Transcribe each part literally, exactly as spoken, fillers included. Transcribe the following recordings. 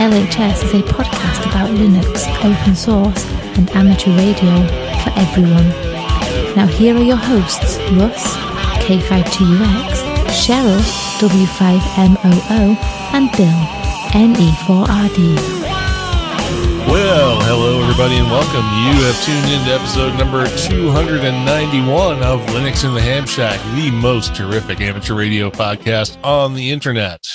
L H S is a podcast about Linux, open source, and amateur radio for everyone. Now here are your hosts, Russ, K five T U X, Cheryl, W five M O O, and Bill, N E four R D. Well, hello everybody and welcome. You have tuned in to episode number two hundred ninety-one of Linux in the Ham Shack, the most terrific amateur radio podcast on the internet.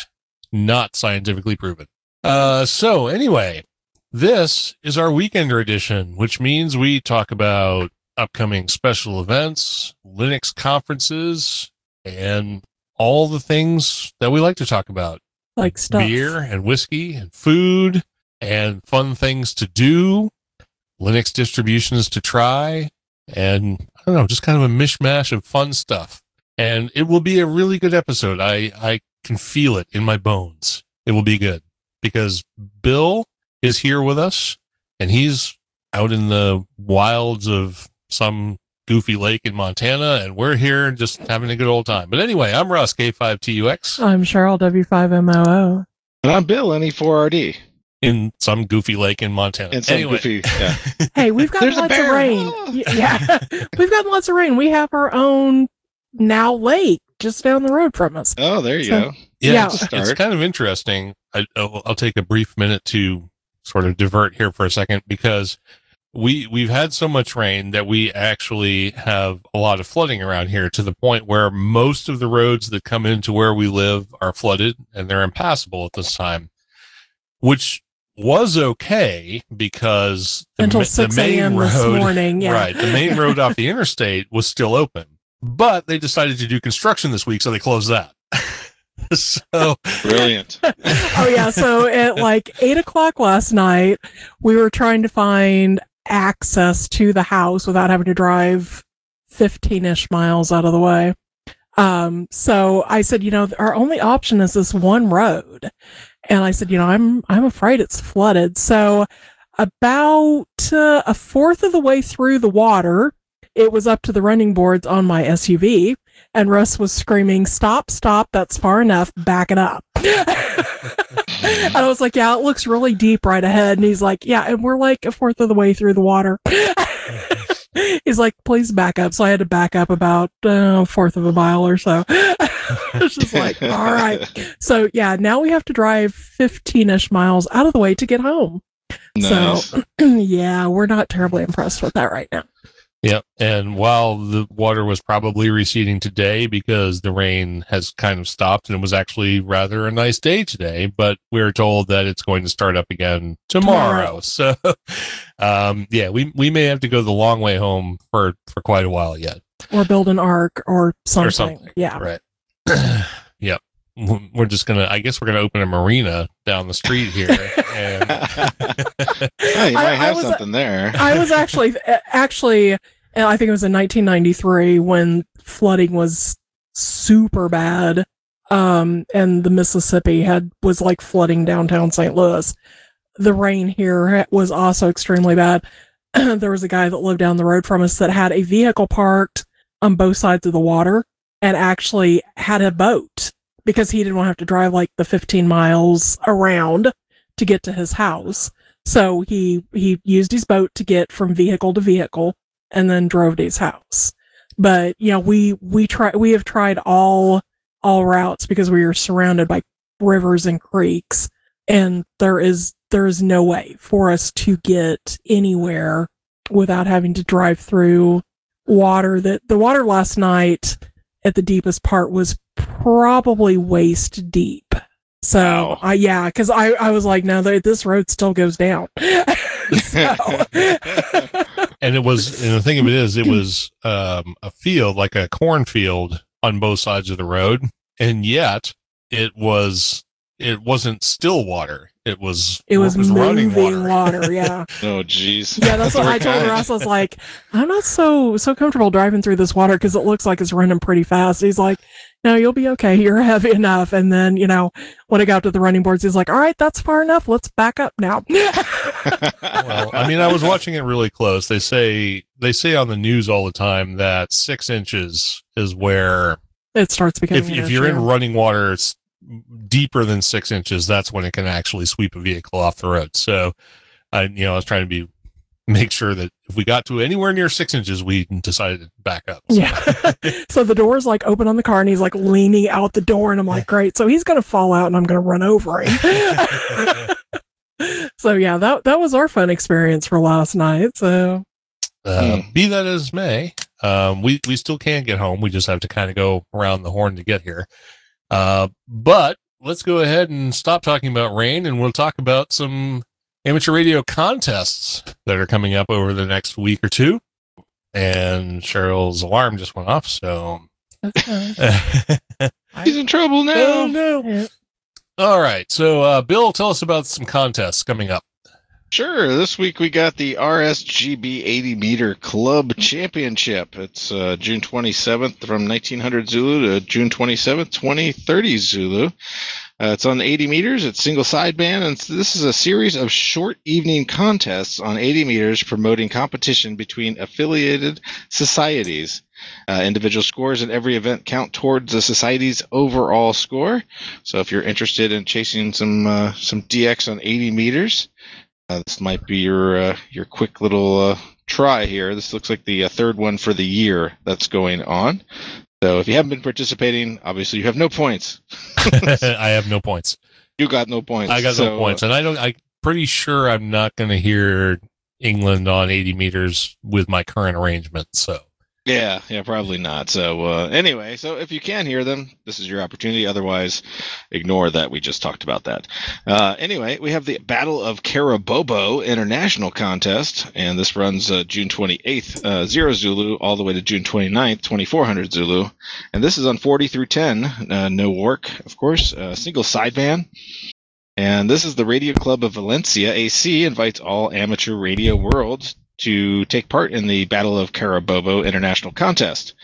Not scientifically proven. Uh, so anyway, this is our Weekender edition, which means we talk about upcoming special events, Linux conferences, and all the things that we like to talk about. Like stuff. Beer and whiskey and food. And fun things to do, Linux distributions to try, and I don't know, just kind of a mishmash of fun stuff. And it will be a really good episode. I, I can feel it in my bones. It will be good because Bill is here with us and he's out in the wilds of some goofy lake in Montana and we're here just having a good old time. But anyway, I'm Russ, K five T U X. I'm Cheryl, W five M O O. And I'm Bill, N E four R D. In some goofy lake in Montana. In some anyway. goofy, yeah. Hey, we've got lots of rain. Yeah, we've got lots of rain. We have our own now lake just down the road from us. Oh, there you so, go. Yeah, yeah. It's, it's kind of interesting. I, I'll, I'll take a brief minute to sort of divert here for a second because we we've had so much rain that we actually have a lot of flooding around here to the point where most of the roads that come into where we live are flooded and they're impassable at this time, which was okay because the, until six the main road, this morning, yeah. Right, the main road off the interstate was still open, but they decided to do construction this week, so they closed that. So brilliant. Oh yeah. So at like eight o'clock last night, we were trying to find access to the house without having to drive fifteen-ish miles out of the way. Um, so I said, you know, our only option is this one road. And I said, you know, I'm I'm afraid it's flooded. So about uh, a fourth of the way through the water, it was up to the running boards on my S U V. And Russ was screaming, stop, stop, that's far enough, back it up. And I was like, yeah, it looks really deep right ahead. And he's like, yeah, and we're like a fourth of the way through the water. He's like, please back up. So I had to back up about uh, a fourth of a mile or so. It's just like, all right. So yeah, now we have to drive fifteen-ish miles out of the way to get home. Nice. So yeah, we're not terribly impressed with that right now. Yeah. And while the water was probably receding today because the rain has kind of stopped and it was actually rather a nice day today, but we we're told that it's going to start up again tomorrow. tomorrow. So um, yeah, we, we may have to go the long way home for, for quite a while yet. Or build an ark or something. Or something. Yeah. Right. Yep. We're just going to, I guess we're going to open a marina down the street here. And well, you might I, have I was, something there. I was actually, actually, I think it was in nineteen ninety-three when flooding was super bad. Um, and the Mississippi had, was like flooding downtown Saint Louis. The rain here was also extremely bad. There was a guy that lived down the road from us that had a vehicle parked on both sides of the water and actually had a boat, because he didn't want to have to drive like the fifteen miles around to get to his house. So he he used his boat to get from vehicle to vehicle and then drove to his house. But you know, we we try we have tried all all routes because we are surrounded by rivers and creeks, and there is there is no way for us to get anywhere without having to drive through water. That the water last night at the deepest part was probably waist deep. So wow. I, yeah, because I, I was like, no, th- this road still goes down. So. And it was, and the thing of it is, it was um, a field, like a cornfield on both sides of the road. And yet it was, it wasn't still water. It was it was, was moving running water. water yeah. Oh, jeez. Yeah, that's, that's what I told her. I was like, I'm not so so comfortable driving through this water because it looks like it's running pretty fast. He's like, no, you'll be okay. You're heavy enough. And then, you know, when I got to the running boards, he's like, all right, that's far enough. Let's back up now. Well, I mean, I was watching it really close. They say they say on the news all the time that six inches is where it starts becoming. If, if you're in running water, it's deeper than six inches, that's when it can actually sweep a vehicle off the road. So, I you know, I was trying to be make sure that if we got to anywhere near six inches, we decided to back up. So. Yeah. So the door's like open on the car, and he's like leaning out the door, and I'm like, great. So he's gonna fall out, and I'm gonna run over him. So yeah, that that was our fun experience for last night. So, uh, hmm. be that as may, um, we we still can get home. We just have to kind of go around the horn to get here. Uh, but let's go ahead and stop talking about rain, and we'll talk about some amateur radio contests that are coming up over the next week or two. And Cheryl's alarm just went off, so okay. He's in trouble now. Oh, no. Yeah. All right, so uh, Bill, tell us about some contests coming up. Sure. This week we got the R S G B eighty meter Club Championship. It's uh, June twenty-seventh from nineteen hundred Zulu to June twenty-seventh, twenty thirty Zulu. Uh, it's on eighty meters. It's single sideband, and this is a series of short evening contests on eighty meters promoting competition between affiliated societies. Uh, individual scores in every event count towards the society's overall score. So if you're interested in chasing some uh, some D X on eighty meters, Uh, this might be your uh, your quick little uh, try here. This looks like the uh, third one for the year that's going on. So if you haven't been participating, obviously you have no points. I have no points. You got no points. I got so, no points, and I don't. I'm pretty sure I'm not going to hear England on eighty meters with my current arrangement. So. Yeah, yeah, probably not. So uh, anyway, so if you can hear them, this is your opportunity. Otherwise, ignore that. We just talked about that. Uh, anyway, we have the Battle of Carabobo International Contest, and this runs uh, June twenty-eighth, uh, zero Zulu, all the way to June twenty-ninth, twenty-four hundred Zulu. And this is on forty through ten, uh, no work, of course, uh, single sideband. And this is the Radio Club of Valencia, A C, invites all amateur radio worlds to take part in the Battle of Carabobo International Contest.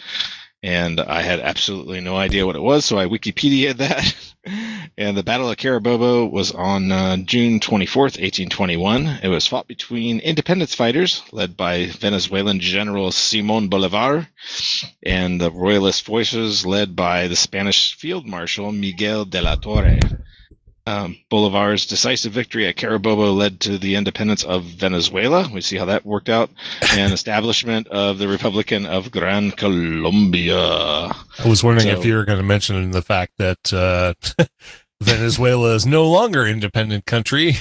And I had absolutely no idea what it was, so I Wikipedia'd that. And the Battle of Carabobo was on uh, June twenty-fourth, eighteen twenty-one. It was fought between independence fighters, led by Venezuelan General Simon Bolivar, and the royalist forces, led by the Spanish Field Marshal Miguel de la Torre. Um, Bolivar's decisive victory at Carabobo led to the independence of Venezuela. We see how that worked out, and establishment of the Republic of Gran Colombia. I was wondering so, if you were going to mention the fact that uh, Venezuela is no longer independent country,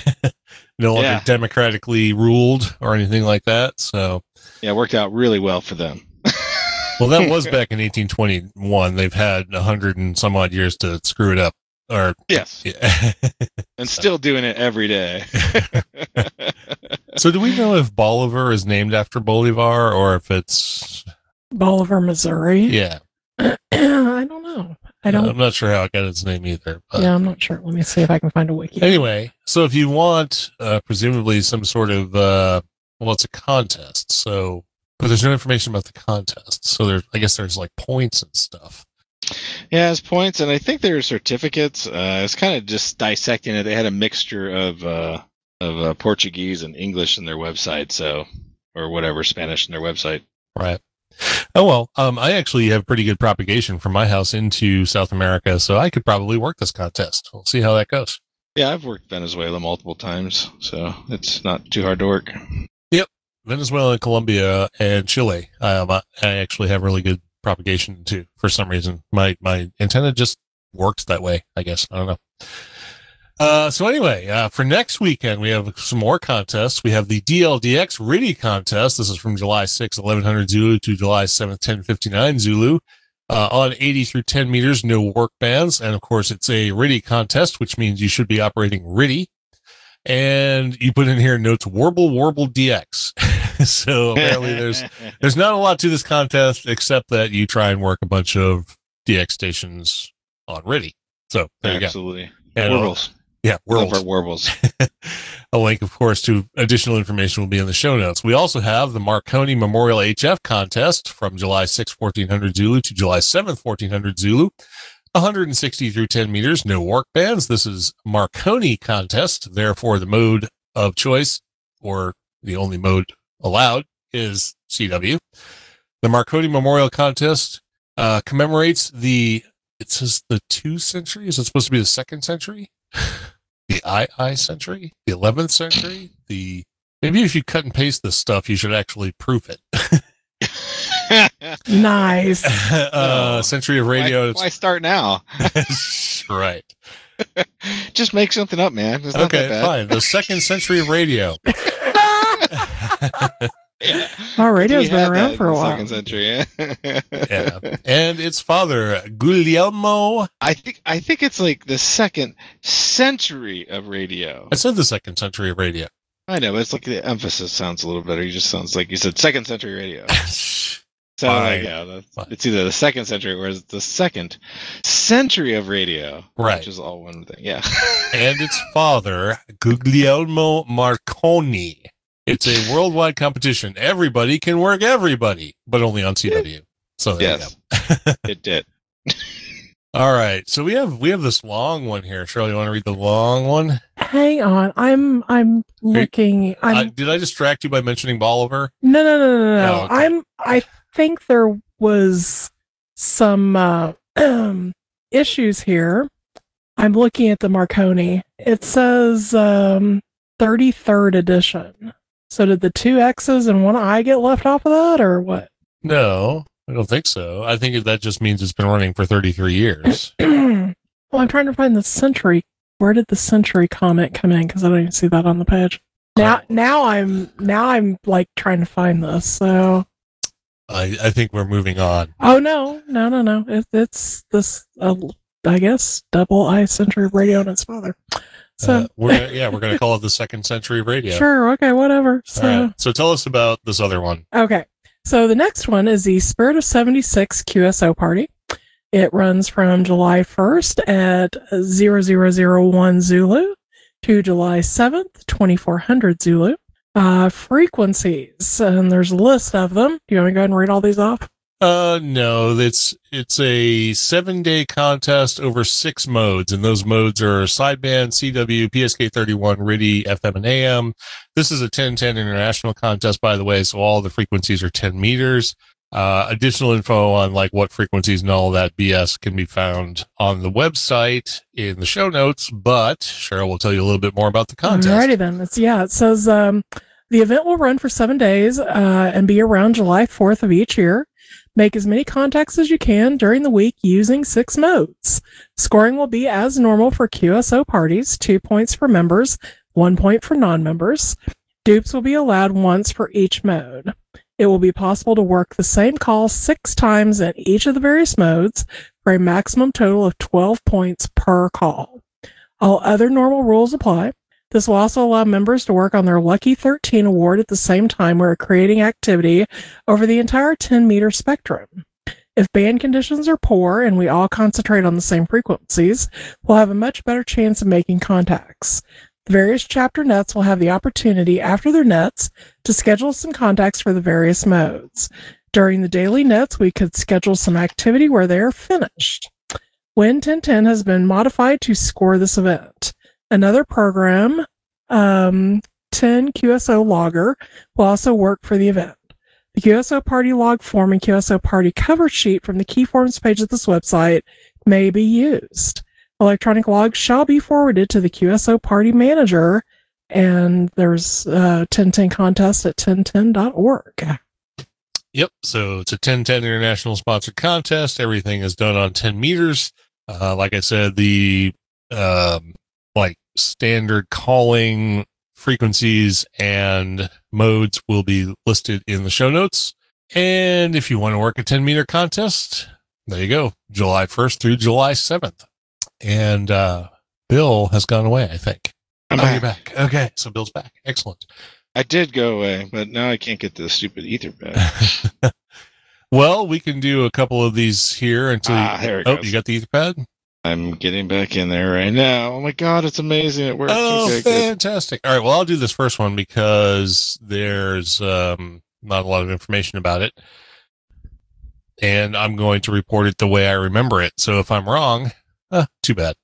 no longer yeah. democratically ruled or anything like that. So yeah, it worked out really well for them. Well, that was back in eighteen twenty-one. They've had a hundred and some odd years to screw it up. Or, yes, yeah. And still doing it every day. So do we know if Bolivar is named after Bolivar or if it's Bolivar, Missouri? Yeah. I don't know. I don't. I'm not sure how it got its name either. But... yeah, I'm not sure. Let me see if I can find a wiki. Anyway, so if you want, uh, presumably some sort of, uh, well, it's a contest. So, but there's no information about the contest. So there's, I guess there's like points and stuff. Yeah, it's points, and I think there are certificates. Uh, it's kind of just dissecting it. They had a mixture of uh, of uh, Portuguese and English in their website, so or whatever Spanish in their website. Right. Oh well, um, I actually have pretty good propagation from my house into South America, so I could probably work this contest. We'll see how that goes. Yeah, I've worked Venezuela multiple times, so it's not too hard to work. Yep, Venezuela, Colombia, and Chile. Um, I actually have really good propagation too, for some reason. My my antenna just works that way, I guess. I don't know. Uh, so anyway, uh, for next weekend, we have some more contests. We have the D L D X R T T Y contest. This is from July sixth, eleven hundred Zulu to July seventh, ten fifty-nine Zulu, uh, on eighty through ten meters, no work bands. And of course, it's a R T T Y contest, which means you should be operating R T T Y. And you put in here notes warble warble D X. So apparently there's there's not a lot to this contest except that you try and work a bunch of D X stations on R T T Y. So there Absolutely. you go. Absolutely. Yeah, Wilbert Werbles. A link, of course, to additional information will be in the show notes. We also have the Marconi Memorial H F contest from July sixth, fourteen hundred Zulu to July seventh, fourteen hundred Zulu. one hundred sixty through ten meters, no work bands. This is Marconi contest. Therefore, the mode of choice, or the only mode allowed, is C W. The Marconi Memorial Contest uh, commemorates the, it says the two century. Is it supposed to be the second century? The two century? The eleventh century? The Maybe if you cut and paste this stuff, you should actually proof it. Nice. uh, oh, century of radio. Why, why start now? Right. Just make something up, man. It's not okay, that bad. Fine. The second century of radio. Yeah. Our radio's been around for a while. Second century, yeah. Yeah. And its father, Guglielmo. I think I think it's like the second century of radio. I said the second century of radio. I know, but it's like the emphasis sounds a little better. It just sounds like you said second century radio. So I go. It's either the second century or it's the second century of radio. Right. Which is all one thing. Yeah. And its father, Guglielmo Marconi. It's a worldwide competition. Everybody can work everybody, but only on C W. So there yes, you go. It did. All right. So we have we have this long one here. Shirley, you want to read the long one? Hang on. I'm I'm looking. You, I'm, uh, did I distract you by mentioning Bolivar? No, no, no, no, no. Oh, okay. I'm I think there was some uh, issues here. I'm looking at the Marconi. It says um, thirty-third edition. So did the two X's and one I get left off of that, or what? No, I don't think so. I think that just means it's been running for thirty-three years. Well, I'm trying to find the century. Where did the century comment come in? Because I don't even see that on the page. Now, oh. now I'm now I'm like trying to find this. So I I think we're moving on. Oh no, no, no, no! It, it's this uh, I guess double I century radio and its father. So uh, we're, yeah, we're going to call it the second century of radio. Sure. Okay. Whatever. So, right. So tell us about this other one. Okay. So the next one is the Spirit of seventy-six Q S O party. It runs from July first at zero zero zero one Zulu to July seventh, twenty-four hundred Zulu. Uh, frequencies. And there's a list of them. Do you want me to go ahead and read all these off? Uh, no, it's, it's a seven day contest over six modes. And those modes are sideband, C W, P S K thirty-one, R I D I, F M and A M. This is a ten ten international contest, by the way. So all the frequencies are ten meters. Uh, additional info on like what frequencies and all that B S can be found on the website in the show notes, but Cheryl will tell you a little bit more about the contest. Alrighty then. It's, yeah, it says, um, the event will run for seven days, uh, and be around July fourth of each year. Make as many contacts as you can during the week using six modes. Scoring will be as normal for Q S O parties, two points for members, one point for non-members. Dupes will be allowed once for each mode. It will be possible to work the same call six times in each of the various modes for a maximum total of twelve points per call. All other normal rules apply. This will also allow members to work on their Lucky thirteen award at the same time we're creating activity over the entire ten meter spectrum. If band conditions are poor and we all concentrate on the same frequencies, we'll have a much better chance of making contacts. The various chapter nets will have the opportunity after their nets to schedule some contacts for the various modes. During the daily nets, we could schedule some activity where they are finished. Win ten ten has been modified to score this event. Another program, um, ten Q S O Logger, will also work for the event. The Q S O Party Log Form and Q S O Party Cover Sheet from the Key Forms page of this website may be used. Electronic logs shall be forwarded to the Q S O Party Manager, and there's uh, ten ten contest at ten ten dot org. Yep, so it's a ten ten International sponsored contest. Everything is done on ten meters. Uh, like I said, the um, like standard calling frequencies and modes will be listed in the show notes. And if you want to work a ten meter contest, there you go. July first through July seventh. And uh, Bill has gone away, I think. I'm oh, back. You're back. Okay. So Bill's back. Excellent. I did go away, but now I can't get the stupid ether back. Well, we can do a couple of these here until ah, you, there it oh, goes. You got the ether pad? I'm getting back in there right now. Oh my God, it's amazing. It works. Oh, okay, fantastic. Good. All right, well, I'll do this first one because there's um, not a lot of information about it. And I'm going to report it the way I remember it. So if I'm wrong, uh, too bad.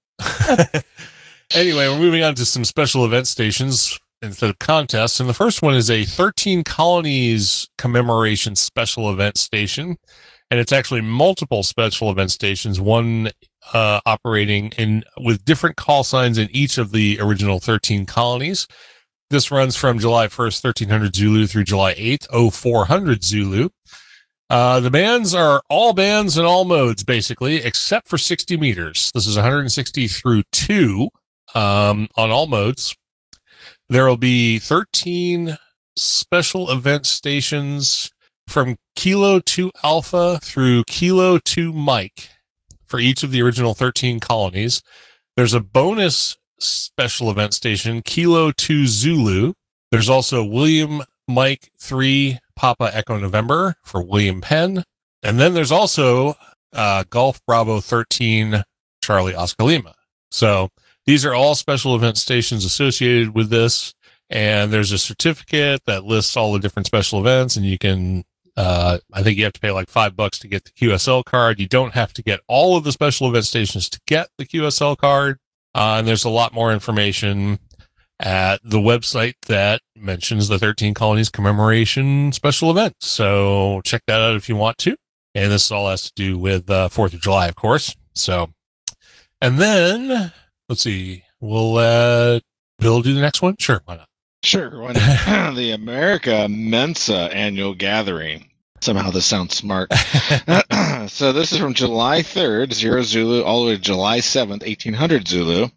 Anyway, we're moving on to some special event stations instead of contests. And the first one is a thirteen Colonies commemoration special event station. And it's actually multiple special event stations, one uh, operating in with different call signs in each of the original thirteen colonies. This runs from July first, thirteen hundred Zulu through July eighth, oh four hundred Zulu. Uh, the bands are all bands and all modes, basically, except for sixty meters. This is one hundred sixty through two um, on all modes. There will be thirteen special event stations from Kilo two Alpha through Kilo two Mike for each of the original thirteen colonies. There's a bonus special event station, Kilo two Zulu. There's also William Mike three Papa Echo November for William Penn. And then there's also uh, Golf Bravo thirteen Charlie Oscar Lima. So these are all special event stations associated with this. And there's a certificate that lists all the different special events, and you can, uh, I think you have to pay like five bucks to get the Q S L card. You don't have to get all of the special event stations to get the Q S L card. Uh, and there's a lot more information at the website that mentions the thirteen Colonies commemoration special event. So check that out if you want to. And this all has to do with uh, fourth of July, of course. So, and then let's see, we'll let Bill do the next one. Sure. Why not? Sure. Why not? The America Mensa Annual Gathering. Somehow this sounds smart. So this is from July third, zero Zulu, all the way to July seventh, eighteen hundred Zulu.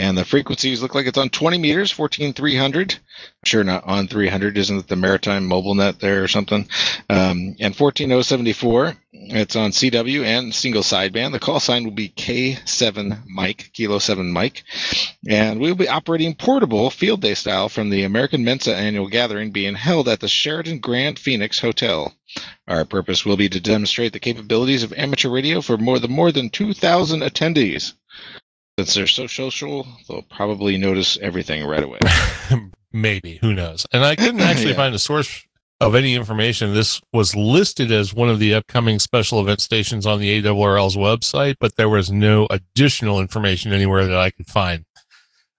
And the frequencies look like it's on twenty meters, fourteen three hundred. Sure, not on three hundred. Isn't it the Maritime Mobile Net there or something? Um, and fourteen oh seventy-four. It's on C W and single sideband. The call sign will be K seven Mike, Kilo seven Mike. And we'll be operating portable field day style from the American Mensa Annual Gathering being held at the Sheraton Grand Phoenix Hotel. Our purpose will be to demonstrate the capabilities of amateur radio for more than, more than two thousand attendees. Since they're so social, they'll probably notice everything right away. Maybe. Who knows? And I couldn't actually yeah. find a source of any information. This was listed as one of the upcoming special event stations on the A R R L's website, but there was no additional information anywhere that I could find.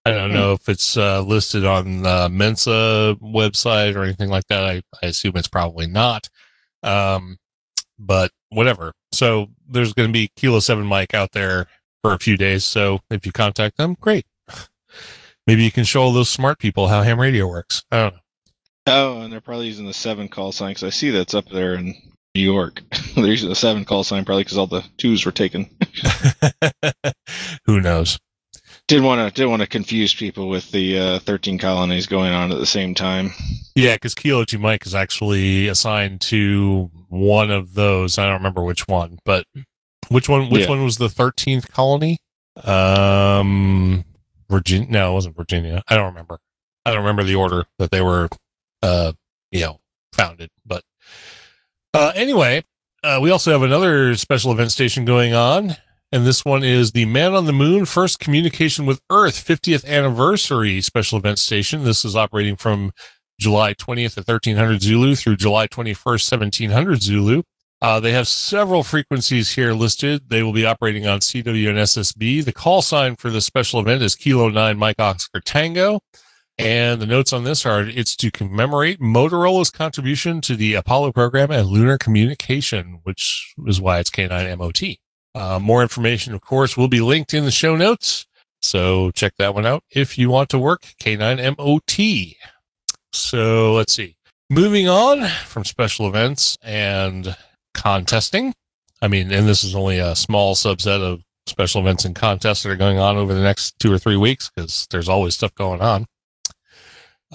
I don't know if it's uh, listed on the Mensa website or anything like that. I, I assume it's probably not. Um, but whatever. So there's going to be Kilo seven Mike out there for a few days, so if you contact them, great. Maybe you can show all those smart people how ham radio works. I don't know. Oh, and they're probably using the seven call sign, because I see that's up there in New York. They're using the seven call sign probably because all the twos were taken. Who knows? Did want to did want to confuse people with the uh, thirteen colonies going on at the same time. Yeah, because Kilo two Mike is actually assigned to one of those. I don't remember which one, but... Which one? Which yeah. one was the thirteenth colony? Um, Virginia? No, it wasn't Virginia. I don't remember. I don't remember the order that they were, uh, you know, founded. But uh, anyway, uh, we also have another special event station going on, and this one is the Man on the Moon First Communication with Earth fiftieth Anniversary Special Event Station. This is operating from July twentieth at thirteen hundred Zulu through July twenty-first, seventeen hundred Zulu. Uh, they have several frequencies here listed. They will be operating on C W and S S B. The call sign for this special event is Kilo nine Mike Oscar Tango. And the notes on this are, it's to commemorate Motorola's contribution to the Apollo program and lunar communication, which is why it's K nine M O T. Uh, more information, of course, will be linked in the show notes. So check that one out if you want to work K nine M O T. So let's see. Moving on from special events and contesting. I mean, and this is only a small subset of special events and contests that are going on over the next two or three weeks because there's always stuff going on.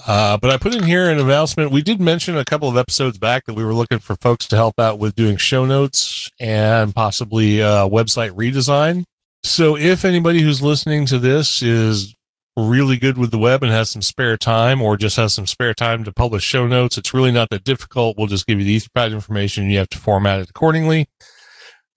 Uh, but I put in here an announcement. We did mention a couple of episodes back that we were looking for folks to help out with doing show notes and possibly uh, website redesign. So if anybody who's listening to this is really good with the web and has some spare time or just has some spare time to publish show notes, it's really not that difficult. We'll just give you the Etherpad information. You have to format it accordingly.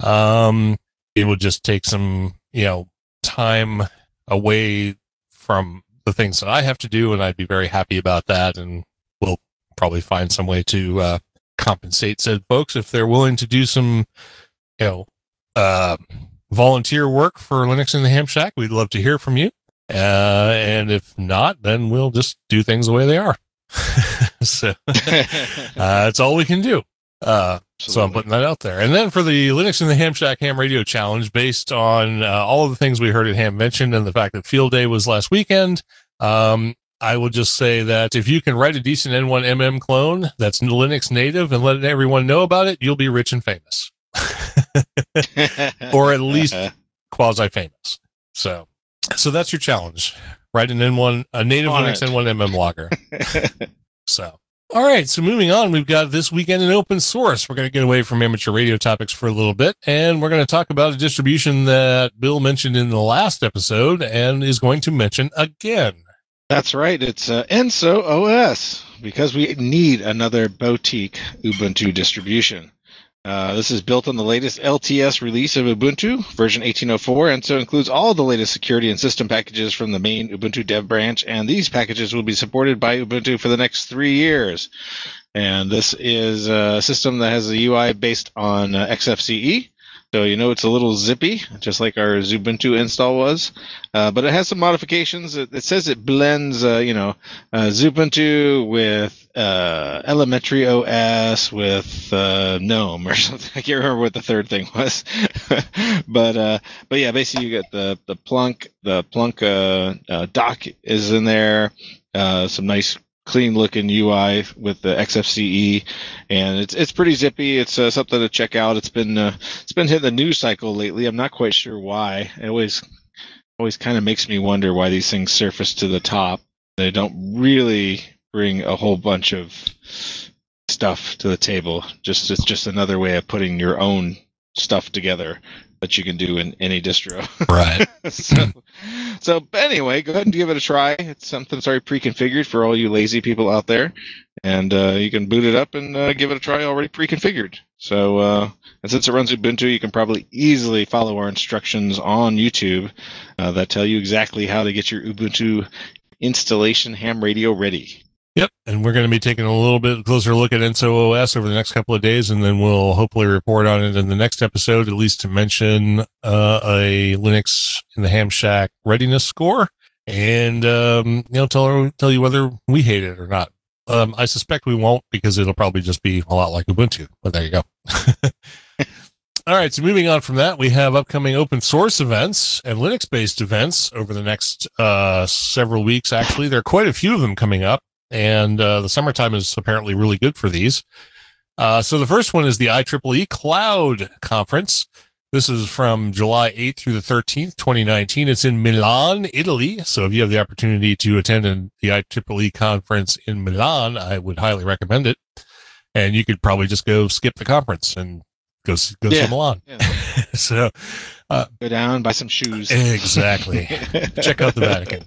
Um, it will just take some, you know, time away from the things that I have to do, and I'd be very happy about that. And we'll probably find some way to uh, compensate said folks if they're willing to do some, you know, uh, volunteer work for Linux in the Ham Shack. We'd love to hear from you. Uh, and if not, then we'll just do things the way they are. So uh, that's all we can do. Uh, so I'm putting that out there. And then for the Linux in the Ham Shack Ham Radio Challenge, based on uh, all of the things we heard at Hamvention and the fact that Field Day was last weekend, um, I will just say that if you can write a decent N one M M clone that's Linux native and let everyone know about it, you'll be rich and famous. Or at least quasi-famous. So so that's your challenge. Write an N one, a native on Linux it. N one M M logger. So. All right, so moving on, we've got This Weekend in Open Source. We're going to get away from amateur radio topics for a little bit, and we're going to talk about a distribution that Bill mentioned in the last episode and is going to mention again. That's right. It's uh, Enso O S, because we need another boutique Ubuntu distribution. Uh, this is built on the latest L T S release of Ubuntu, version eighteen oh four, and so includes all the latest security and system packages from the main Ubuntu dev branch, and these packages will be supported by Ubuntu for the next three years. And this is a system that has a U I based on uh, X F C E, so you know it's a little zippy, just like our Ubuntu install was, uh, but it has some modifications. It, it says it blends, uh, you know, uh, Ubuntu with Uh, Elementary O S with uh, GNOME or something. I can't remember what the third thing was, but uh, but yeah, basically you get the the Plunk, the Plunk uh, uh, dock is in there. Uh, some nice clean looking U I with the X F C E, and it's it's pretty zippy. It's uh, something to check out. It's been uh, it's been hitting the news cycle lately. I'm not quite sure why. It always always kind of makes me wonder why these things surface to the top. They don't really bring a whole bunch of stuff to the table. Just it's just another way of putting your own stuff together that you can do in any distro. Right. so, so anyway, go ahead and give it a try. It's something that's already pre-configured for all you lazy people out there, and uh, you can boot it up and uh, give it a try already pre-configured. So uh, and since it runs Ubuntu, you can probably easily follow our instructions on YouTube uh, that tell you exactly how to get your Ubuntu installation ham radio ready. Yep, and we're going to be taking a little bit closer look at Enso O S over the next couple of days, and then we'll hopefully report on it in the next episode, at least to mention uh, a Linux in the Ham Shack readiness score, and um, you know, tell tell you whether we hate it or not. Um, I suspect we won't, because it'll probably just be a lot like Ubuntu. But there you go. All right, so moving on from that, we have upcoming open source events and Linux-based events over the next uh, several weeks. Actually, there are quite a few of them coming up. And uh, the summertime is apparently really good for these. Uh, so the first one is the I triple E Cloud Conference. This is from July eighth through the thirteenth, twenty nineteen. It's in Milan, Italy. So if you have the opportunity to attend an, the I triple E conference in Milan, I would highly recommend it. And you could probably just go skip the conference and go, go yeah. see Milan. Yeah. so uh, Go down, buy some shoes. Exactly. Check out the Vatican.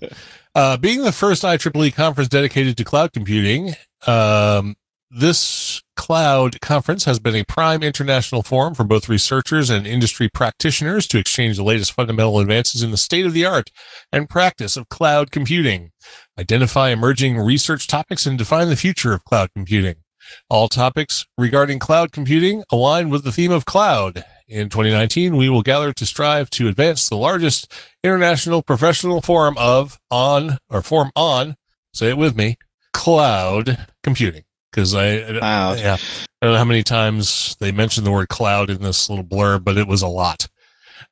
Uh, being the first I triple E conference dedicated to cloud computing, um, this cloud conference has been a prime international forum for both researchers and industry practitioners to exchange the latest fundamental advances in the state of the art and practice of cloud computing, identify emerging research topics, and define the future of cloud computing. All topics regarding cloud computing align with the theme of cloud. In twenty nineteen, we will gather to strive to advance the largest international professional forum of on or form on, say it with me, cloud computing. Because I, wow. yeah, I don't know how many times they mentioned the word cloud in this little blurb, but it was a lot.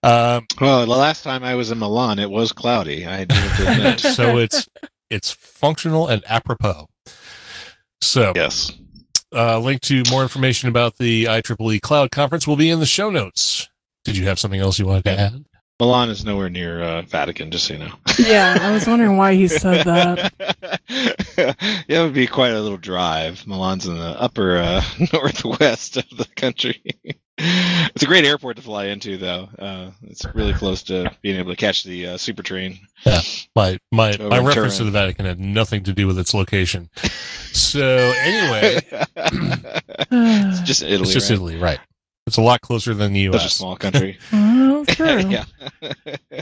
Um, well, the last time I was in Milan, it was cloudy. I didn't So it's it's functional and apropos. So yes. Uh, link to more information about the I triple E Cloud Conference will be in the show notes. Did you have something else you wanted to add? Milan is nowhere near uh, Vatican, just so you know. Yeah, I was wondering why he said that. Yeah, it would be quite a little drive. Milan's in the upper uh, northwest of the country. It's a great airport to fly into, though. Uh, it's really close to being able to catch the uh, super train. Yeah, my my, my reference to the Vatican had nothing to do with its location. So anyway, it's just Italy. It's just right? Italy, right? It's a lot closer than the U S. Such a small country. Oh, true. Yeah.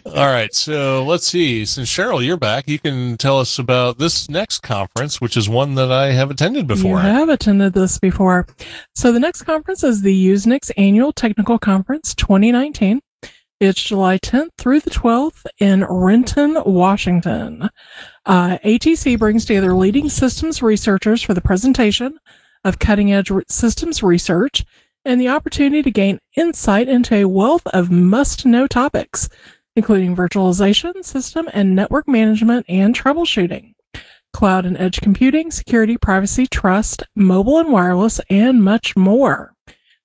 All right. So let's see. Since Cheryl, you're back, you can tell us about this next conference, which is one that I have attended before. I have attended this before. So the next conference is the USENIX Annual Technical Conference twenty nineteen. It's July tenth through the twelfth in Renton, Washington. Uh, A T C brings together leading systems researchers for the presentation of cutting-edge re- systems research and the opportunity to gain insight into a wealth of must-know topics, including virtualization, system and network management, and troubleshooting, cloud and edge computing, security, privacy, trust, mobile and wireless, and much more.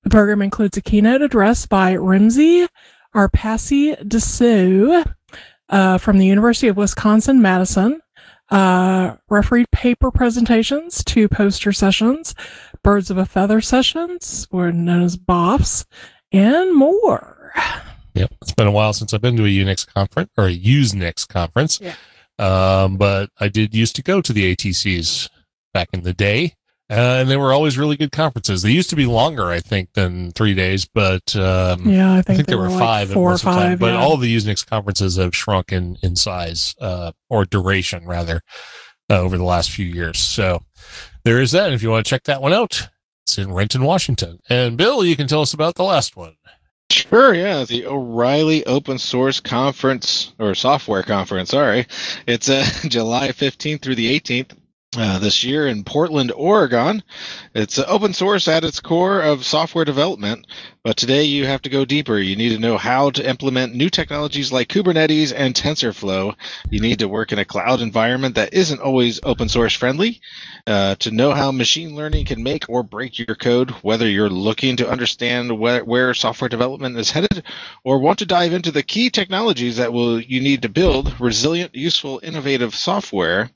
The program includes a keynote address by Ramsey Arpasi-Dessau uh, from the University of Wisconsin-Madison, uh, refereed paper presentations, two poster sessions, Birds of a Feather sessions, or known as B O Fs, and more. Yep. It's been a while since I've been to a Unix conference or a USENIX conference. Yeah. Um, but I did used to go to the A T Cs back in the day, uh, and they were always really good conferences. They used to be longer, I think, than three days, but um, yeah, I think, I think there were, were five. Like four or five. Time, but yeah. All of the USENIX conferences have shrunk in, in size uh, or duration, rather, uh, over the last few years. So there is that. And if you want to check that one out, it's in Renton, Washington. And Bill, you can tell us about the last one. Sure, yeah, the O'Reilly Open Source Conference, or Software Conference, sorry. It's uh, July fifteenth through the eighteenth uh, this year in Portland, Oregon. It's uh, open source at its core of software development, but today you have to go deeper. You need to know how to implement new technologies like Kubernetes and TensorFlow. You need to work in a cloud environment that isn't always open source friendly, uh, to know how machine learning can make or break your code, whether you're looking to understand where, where software development is headed or want to dive into the key technologies that will you need to build resilient, useful, innovative software.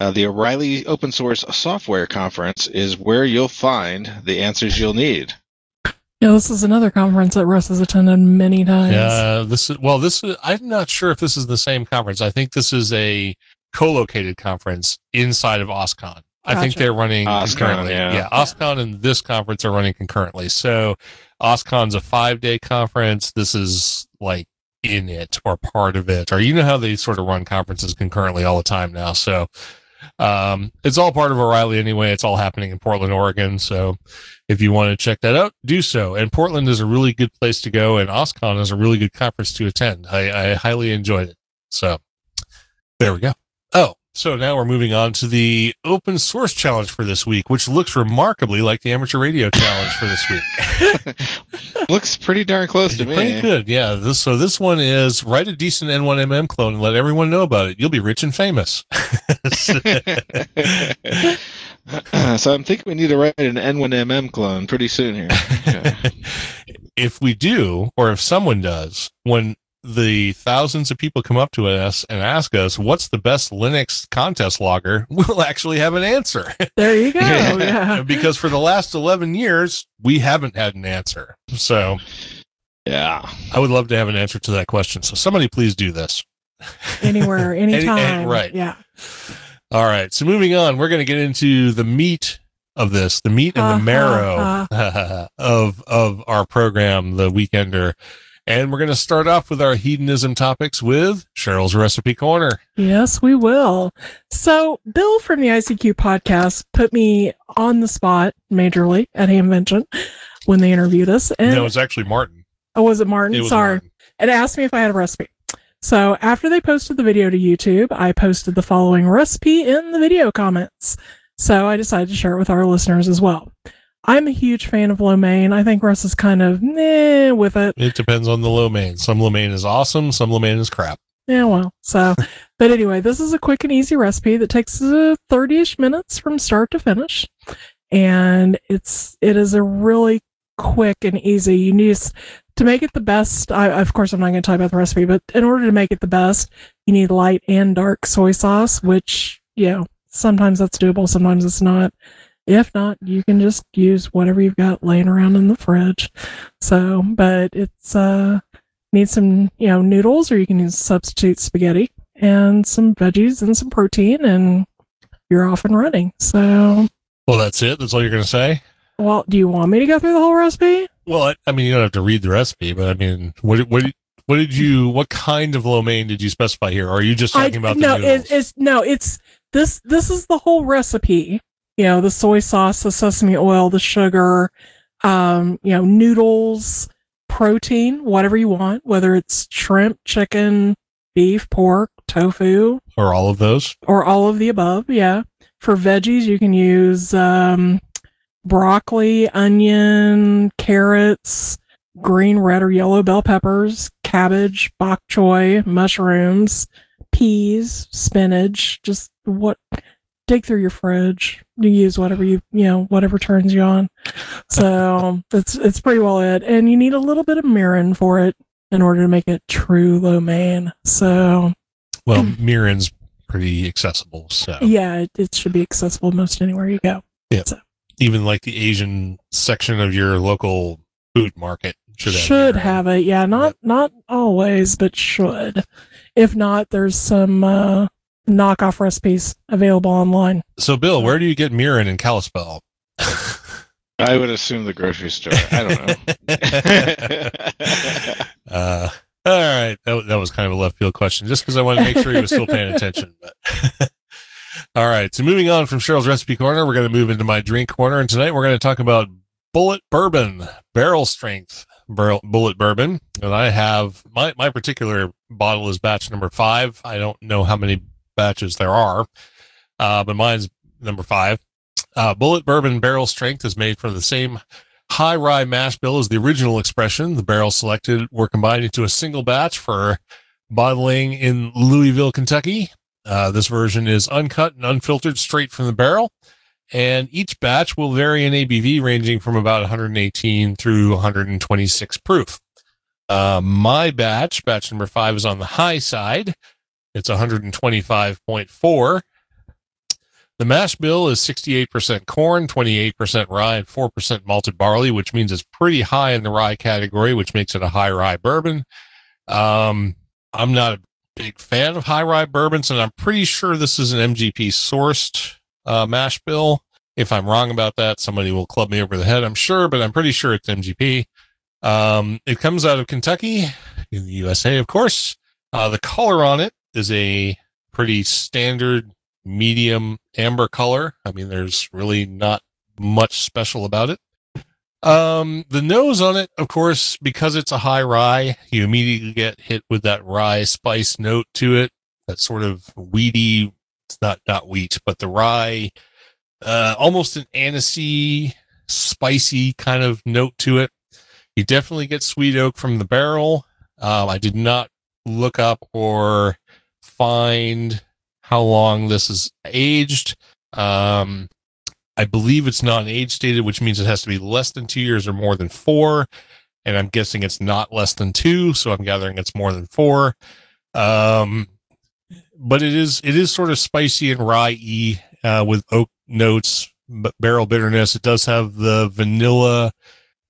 Uh, the O'Reilly Open Source Software Conference is where you'll find the answers you'll need. Yeah, this is another conference that Russ has attended many times. Yeah, uh, this is well. This is, I'm not sure if this is the same conference. I think this is a co-located conference inside of OSCON. Gotcha. I think they're running OSCON, concurrently. Yeah, yeah OSCON yeah. and this conference are running concurrently. So OSCON's a five-day conference. This is like in it or part of it, or you know how they sort of run conferences concurrently all the time now. So. Um, it's all part of O'Reilly anyway. It's all happening in Portland, Oregon. So if you want to check that out, do so. And Portland is a really good place to go, and OSCON is a really good conference to attend. I, I highly enjoyed it. So there we go. Oh, so now we're moving on to the open source challenge for this week, which looks remarkably like the amateur radio challenge for this week. Looks pretty darn close to me. Pretty good, yeah. This, so this one is write a decent N one M M clone and let everyone know about it. You'll be rich and famous. so, uh, so I'm thinking we need to write an N one M M clone pretty soon here. Okay. If we do, or if someone does, when the thousands of people come up to us and ask us what's the best Linux contest logger, we'll actually have an answer. There you go. Yeah. Because for the last eleven years, we haven't had an answer. So yeah, I would love to have an answer to that question. So somebody please do this. Anywhere, anytime. Any, any, right. Yeah. All right. So moving on, we're going to get into the meat of this, the meat and uh, the marrow uh, uh. of, of our program, The Weekender. And we're going to start off with our hedonism topics with Cheryl's Recipe Corner. Yes, we will. So Bill from the I C Q podcast put me on the spot majorly at Hamvention when they interviewed us. And no, it was actually Martin. Oh, was it Martin? It was Sorry. Martin. It asked me if I had a recipe. So after they posted the video to YouTube, I posted the following recipe in the video comments. So I decided to share it with our listeners as well. I'm a huge fan of lo mein. I think Russ is kind of meh with it. It depends on the lo mein. Some lo mein is awesome. Some lo mein is crap. Yeah, well, so, but anyway, this is a quick and easy recipe that takes uh, thirty-ish minutes from start to finish. And it's, it is a really quick and easy. You need to make it the best. I, of course, I'm not going to talk about the recipe, but in order to make it the best, you need light and dark soy sauce, which, you know, sometimes that's doable. Sometimes it's not. If not, you can just use whatever you've got laying around in the fridge. So, but it's, uh, need some, you know, noodles, or you can use substitute spaghetti and some veggies and some protein, and you're off and running. So, well, that's it. That's all you're going to say. Well, do you want me to go through the whole recipe? Well, I mean, you don't have to read the recipe, but I mean, what what what did you? What kind of lo mein did you specify here? Or are you just talking I, about the no? It, it's no, it's this. This is the whole recipe. You know, the soy sauce, the sesame oil, the sugar, um, you know, noodles, protein, whatever you want, whether it's shrimp, chicken, beef, pork, tofu, or all of those, or all of the above. Yeah. For veggies, you can use um, broccoli, onion, carrots, green, red, or yellow bell peppers, cabbage, bok choy, mushrooms, peas, spinach. Just what dig through your fridge. You use whatever you you know whatever turns you on. So it's it's pretty well it, and you need a little bit of mirin for it in order to make it true lo mein. So well, mirin's pretty accessible, so yeah, it, it should be accessible most anywhere you go. Yeah, so. Even like the Asian section of your local food market should have should mirin. have it. Yeah, not yeah. not always, but should. If not, there's some uh, knockoff recipes available online. So, Bill, where do you get mirin in Kalispell? I would assume the grocery store. I don't know. uh, All right, that, that was kind of a left field question, just because I wanted to make sure he was still paying attention. But all right, so moving on from Cheryl's Recipe Corner, we're going to move into my drink corner, and tonight we're going to talk about Bullet Bourbon, barrel strength barrel, Bullet Bourbon. And I have, my, my particular bottle is batch number five. I don't know how many batches there are, uh, but mine's number five. Uh, Bullet Bourbon barrel strength is made from the same high rye mash bill is the original expression. The barrels selected were combined into a single batch for bottling in Louisville, Kentucky. Uh, this version is uncut and unfiltered straight from the barrel. And each batch will vary in A B V ranging from about one hundred eighteen through one hundred twenty-six proof. Uh, my batch, batch number five, is on the high side. It's one hundred twenty-five point four. The mash bill is sixty-eight percent corn, twenty-eight percent rye, and four percent malted barley, which means it's pretty high in the rye category, which makes it a high rye bourbon. Um, I'm not a big fan of high rye bourbons, and I'm pretty sure this is an M G P sourced uh, mash bill. If I'm wrong about that, somebody will club me over the head, I'm sure, but I'm pretty sure it's M G P. Um, it comes out of Kentucky, in the U S A, of course. Uh, the color on it is a pretty standard medium amber color. I mean, there's really not much special about it. Um, the nose on it, of course, because it's a high rye, you immediately get hit with that rye spice note to it. That sort of weedy, it's not, not wheat, but the rye, uh, almost an anisey, spicy kind of note to it. You definitely get sweet oak from the barrel. Um, I did not look up or find how long this is aged. Um, I believe it's non-age stated, which means it has to be less than two years or more than four. And I'm guessing it's not less than two, so I'm gathering it's more than four. Um, but it is it is sort of spicy and rye-y uh, with oak notes, but barrel bitterness. It does have the vanilla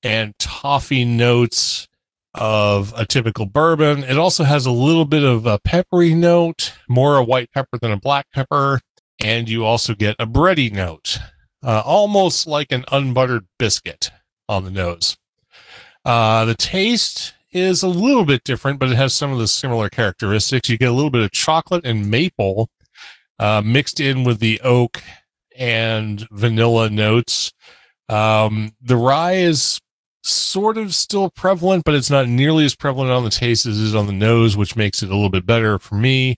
and toffee notes of a typical bourbon. It also has a little bit of a peppery note, more a white pepper than a black pepper, and you also get a bready note, uh, almost like an unbuttered biscuit on the nose. Uh, the taste is a little bit different, but it has some of the similar characteristics. You get a little bit of chocolate and maple uh, mixed in with the oak and vanilla notes. Um, the rye is sort of still prevalent, but it's not nearly as prevalent on the taste as it is on the nose, which makes it a little bit better for me.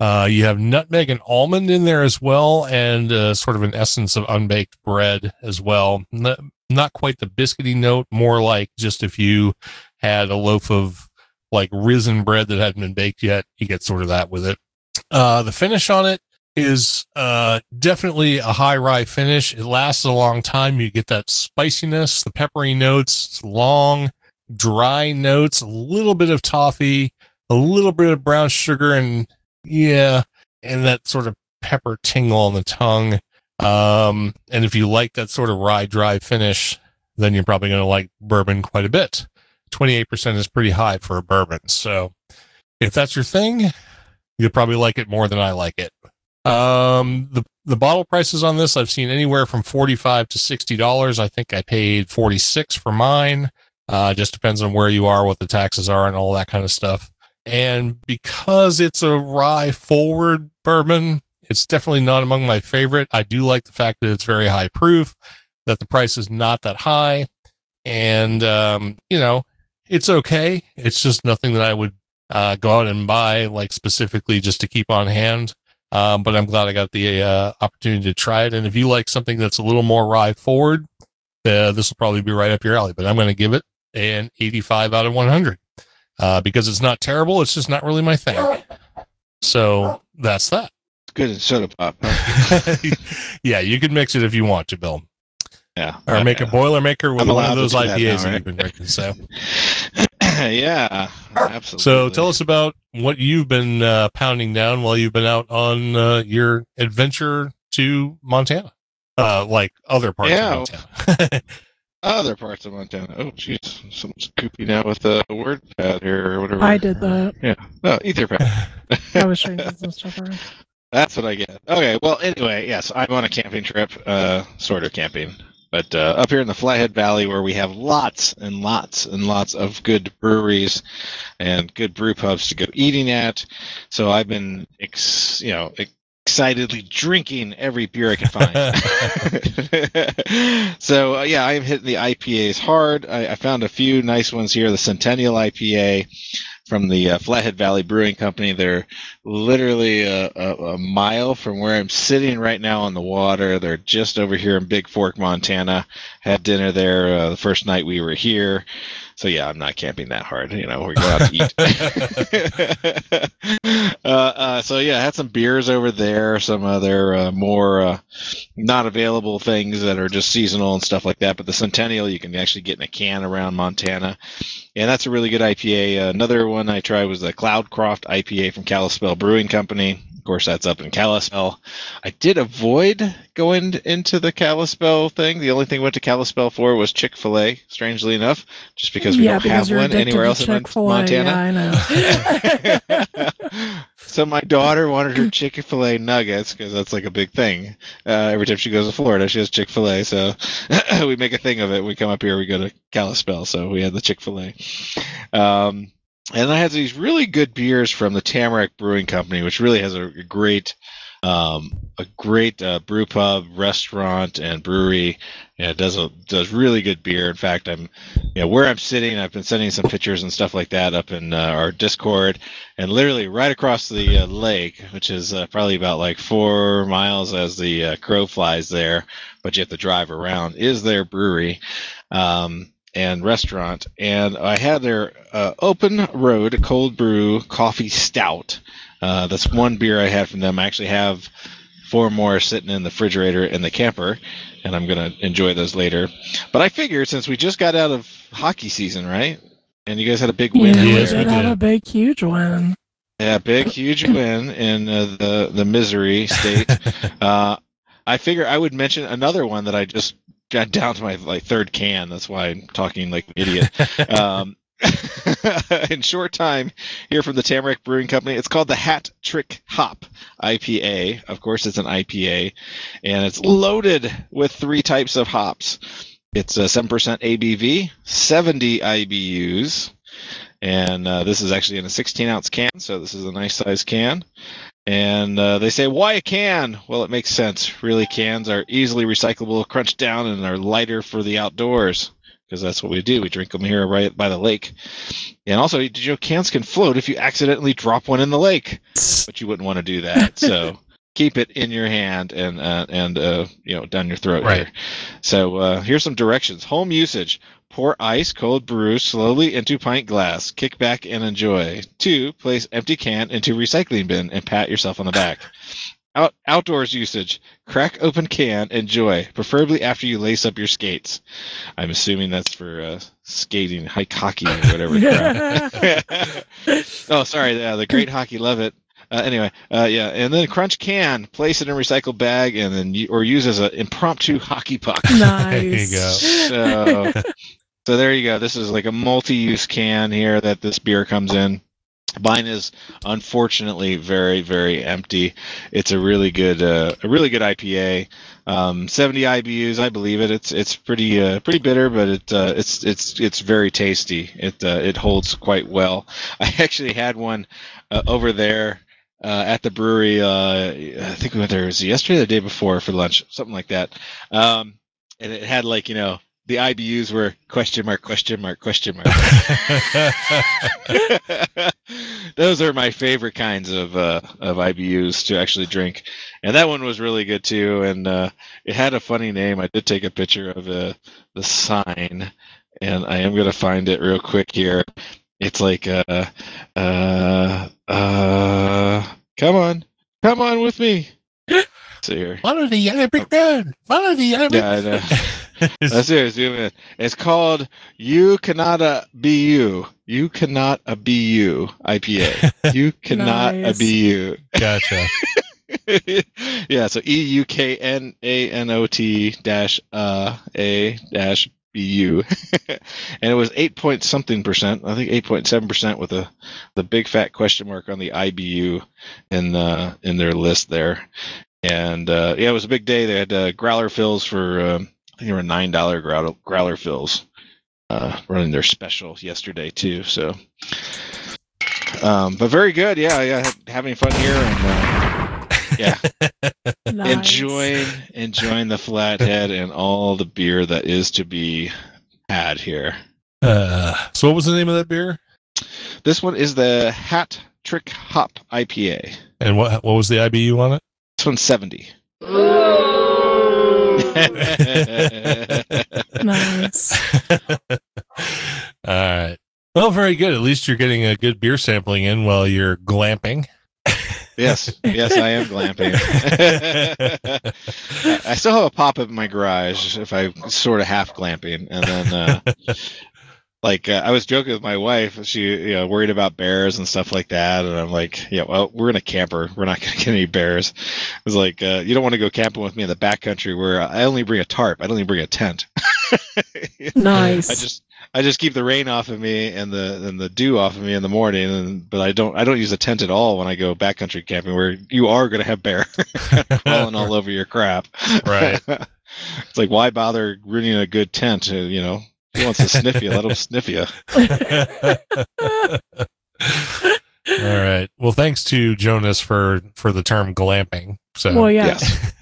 Uh, you have nutmeg and almond in there as well, and uh, sort of an essence of unbaked bread as well. Not, not quite the biscuity note, more like just if you had a loaf of like risen bread that hadn't been baked yet, you get sort of that with it. Uh, the finish on it is uh, definitely a high rye finish. It lasts a long time. You get that spiciness, the peppery notes, long, dry notes, a little bit of toffee, a little bit of brown sugar, and yeah, and that sort of pepper tingle on the tongue. Um, and if you like that sort of rye dry finish, then you're probably going to like bourbon quite a bit. twenty-eight percent is pretty high for a bourbon. So if that's your thing, you'll probably like it more than I like it. Um, the the bottle prices on this I've seen anywhere from forty-five to sixty dollars. I think I paid forty-six for mine. Uh, just depends on where you are, what the taxes are, and all that kind of stuff. And because it's a rye forward bourbon, it's definitely not among my favorite. I do like the fact that it's very high proof, that the price is not that high. And, um, you know, it's okay. It's just nothing that I would uh, go out and buy, like specifically just to keep on hand. Um, but I'm glad I got the uh, opportunity to try it. And if you like something that's a little more rye forward, uh, this will probably be right up your alley. But I'm going to give it an eighty-five out of one hundred uh, because it's not terrible. It's just not really my thing. So that's that. It's good in soda pop. Huh? Yeah, you can mix it if you want to, Bill. Yeah, or make uh, a Boilermaker with I'm one of those I P As that you've been drinking. So, yeah, absolutely. So, tell us about what you've been uh, pounding down while you've been out on uh, your adventure to Montana, uh, like other parts yeah. of Montana. Other parts of Montana. Oh, jeez, someone's goofy now with the word pad here or whatever. I did that. Yeah, no, Etherpad. I was shrinking some stuff around. That's what I get. Okay, well, anyway, yes, I'm on a camping trip, uh, sort of camping. But uh, up here in the Flathead Valley, where we have lots and lots and lots of good breweries and good brew pubs to go eating at, so I've been, ex- you know, ex- excitedly drinking every beer I can find. So uh, yeah, I've hit the I P As hard. I, I found a few nice ones here. The Centennial I P A from the uh, Flathead Valley Brewing Company. They're literally a, a, a mile from where I'm sitting right now on the water. They're just over here in Big Fork, Montana. Had dinner there uh, the first night we were here. So, yeah, I'm not camping that hard. You know, we go out to eat. uh, uh, so, yeah, had some beers over there, some other uh, more uh, not available things that are just seasonal and stuff like that. But the Centennial, you can actually get in a can around Montana. And that's a really good I P A. Uh, another one I tried was the Cloudcroft I P A from Kalispell Brewing Company. Of course, that's up in Kalispell. I did avoid going into the Kalispell thing. The only thing I went to Kalispell for was Chick-fil-A, strangely enough, just because we yeah, don't because have one anywhere else in Montana. Yeah, I know. So my daughter wanted her Chick-fil-A nuggets because that's like a big thing. Uh, every time she goes to Florida, she has Chick-fil-A. So we make a thing of it. We come up here, we go to Kalispell. So we had the Chick-fil-A. Um, and I had these really good beers from the Tamarack Brewing Company, which really has a, a great... Um, a great uh, brew pub, restaurant, and brewery. Yeah, it does a, does really good beer. In fact, I'm, you know, where I'm sitting, I've been sending some pictures and stuff like that up in uh, our Discord, and literally right across the uh, lake, which is uh, probably about like four miles as the uh, crow flies there, but you have to drive around, is their brewery. Um, and restaurant, and I had their uh, Open Road Cold Brew Coffee Stout. Uh, that's one beer I had from them. I actually have four more sitting in the refrigerator in the camper, and I'm going to enjoy those later. But I figured since we just got out of hockey season, right? And you guys had a big win. Yeah, yes, we had a big, huge win. Yeah, big, huge win in uh, the, the Missouri state. uh, I figure I would mention another one that I just got down to my like third can. That's why I'm talking like an idiot. Um, in short time here from the Tamarack Brewing Company. It's called the Hat Trick Hop I P A. Of course, it's an I P A, and it's loaded with three types of hops. It's a seven percent A B V, seventy I B Us, and uh, this is actually in a sixteen-ounce can, so this is a nice-sized can. And uh, they say, why a can? Well, it makes sense. Really, cans are easily recyclable, crunched down, and are lighter for the outdoors. Because that's what we do. We drink them here right by the lake. And also, did you know cans can float if you accidentally drop one in the lake? But you wouldn't want to do that. So keep it in your hand and uh, and uh, you know down your throat. Right. Here. So uh, here's some directions. Home usage. Pour ice, cold brew slowly into pint glass. Kick back and enjoy. Two, place empty can into recycling bin and pat yourself on the back. Out, outdoors usage. Crack open can, enjoy, preferably after you lace up your skates. I'm assuming that's for uh, skating, hike hockey, or whatever. Oh, sorry, uh, the great hockey, love it. Uh, anyway, uh, yeah, and then crunch can, place it in a recycle bag, and then you, or use as an impromptu hockey puck. Nice. There you go. So, so there you go. This is like a multi-use can here that this beer comes in. Mine is unfortunately very, very empty. It's a really good, uh, a really good I P A. Um, seventy I B Us, I believe it. It's it's pretty uh, pretty bitter, but it uh, it's it's it's very tasty. It uh, it holds quite well. I actually had one uh, over there uh, at the brewery. Uh, I think we went there it was yesterday or the day before for lunch, something like that. Um, and it had like you know. The I B Us were question mark, question mark, question mark. Those are my favorite kinds of uh, of I B Us to actually drink, and that one was really good too. And uh, it had a funny name. I did take a picture of the the sign, and I am gonna find it real quick here. It's like, uh, uh, uh, come on, come on with me. So here, follow the yellow brick road. Follow the yellow brick road. Yeah, I know. Let's do it. Zoom in. It's called You Cannot uh, Be You. You Cannot uh, Be You I P A. You Cannot nice. uh, Be You. Gotcha. Yeah, so E U K N A N O T dash uh, A dash B U. And it was eight point something percent, I think eight point seven percent with a the big fat question mark on the I B U in, uh, in their list there. And uh, yeah, it was a big day. They had uh, growler fills for... Um, I think there were nine dollar growler, growler fills uh, running their special yesterday, too. So, um, but very good. Yeah, yeah, having fun here. And, uh, yeah. Nice. Enjoying, enjoying the flathead and all the beer that is to be had here. Uh, so what was the name of that beer? This one is the Hat Trick Hop I P A. And what what was the I B U on it? This one's seventy. Ooh. Nice. All right. Well, very good. At least you're getting a good beer sampling in while you're glamping. Yes. Yes, I am glamping. I still have a pop-up in my garage if I'm sort of half glamping. And then, uh, like, uh, I was joking with my wife. She, you know, worried about bears and stuff like that. And I'm like, yeah, well, we're in a camper. We're not going to get any bears. I was like, uh, you don't want to go camping with me in the backcountry where I only bring a tarp. I don't even bring a tent. Nice. I just I just keep the rain off of me and the and the dew off of me in the morning, and, but I don't I don't use a tent at all when I go backcountry camping where you are going to have bear falling all over your crap. Right. It's like, why bother ruining a good tent? You know, if he wants to sniff you, let him sniff you. All right. Well, thanks to Jonas for for the term glamping. So well, yeah. Yes.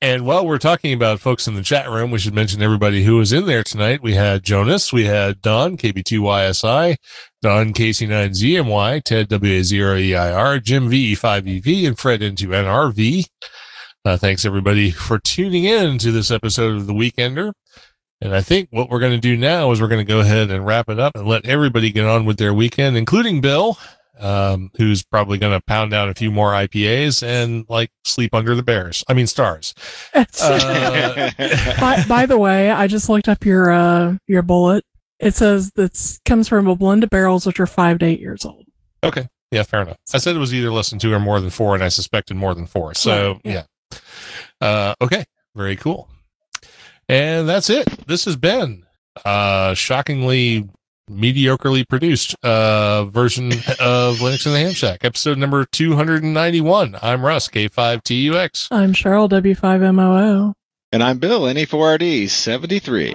And while we're talking about folks in the chat room, we should mention everybody who was in there tonight. We had Jonas, we had Don, K B two Y S I, Don, K C nine Z M Y, Ted, W A zero E I R, Jim, V E five E V, and Fred, N two N R V. Uh, thanks, everybody, for tuning in to this episode of The Weekender. And I think what we're going to do now is we're going to go ahead and wrap it up and let everybody get on with their weekend, including Bill, um, who's probably going to pound down a few more I P As and like sleep under the bears. I mean, stars. uh, by, by the way, I just looked up your, uh, your bullet. It says that comes from a blend of barrels, which are five to eight years old. Okay. Yeah, fair enough. I said it was either less than two or more than four, and I suspected more than four. So yeah. yeah. Uh, okay. Very cool. And that's it. This has been uh shockingly mediocrely produced uh version of Linux in the Ham Shack, episode number two hundred ninety-one. I'm Russ, K five T U X. I'm Cheryl, W five M O O. And I'm Bill, N E four R D seventy-three.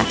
at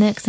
Linux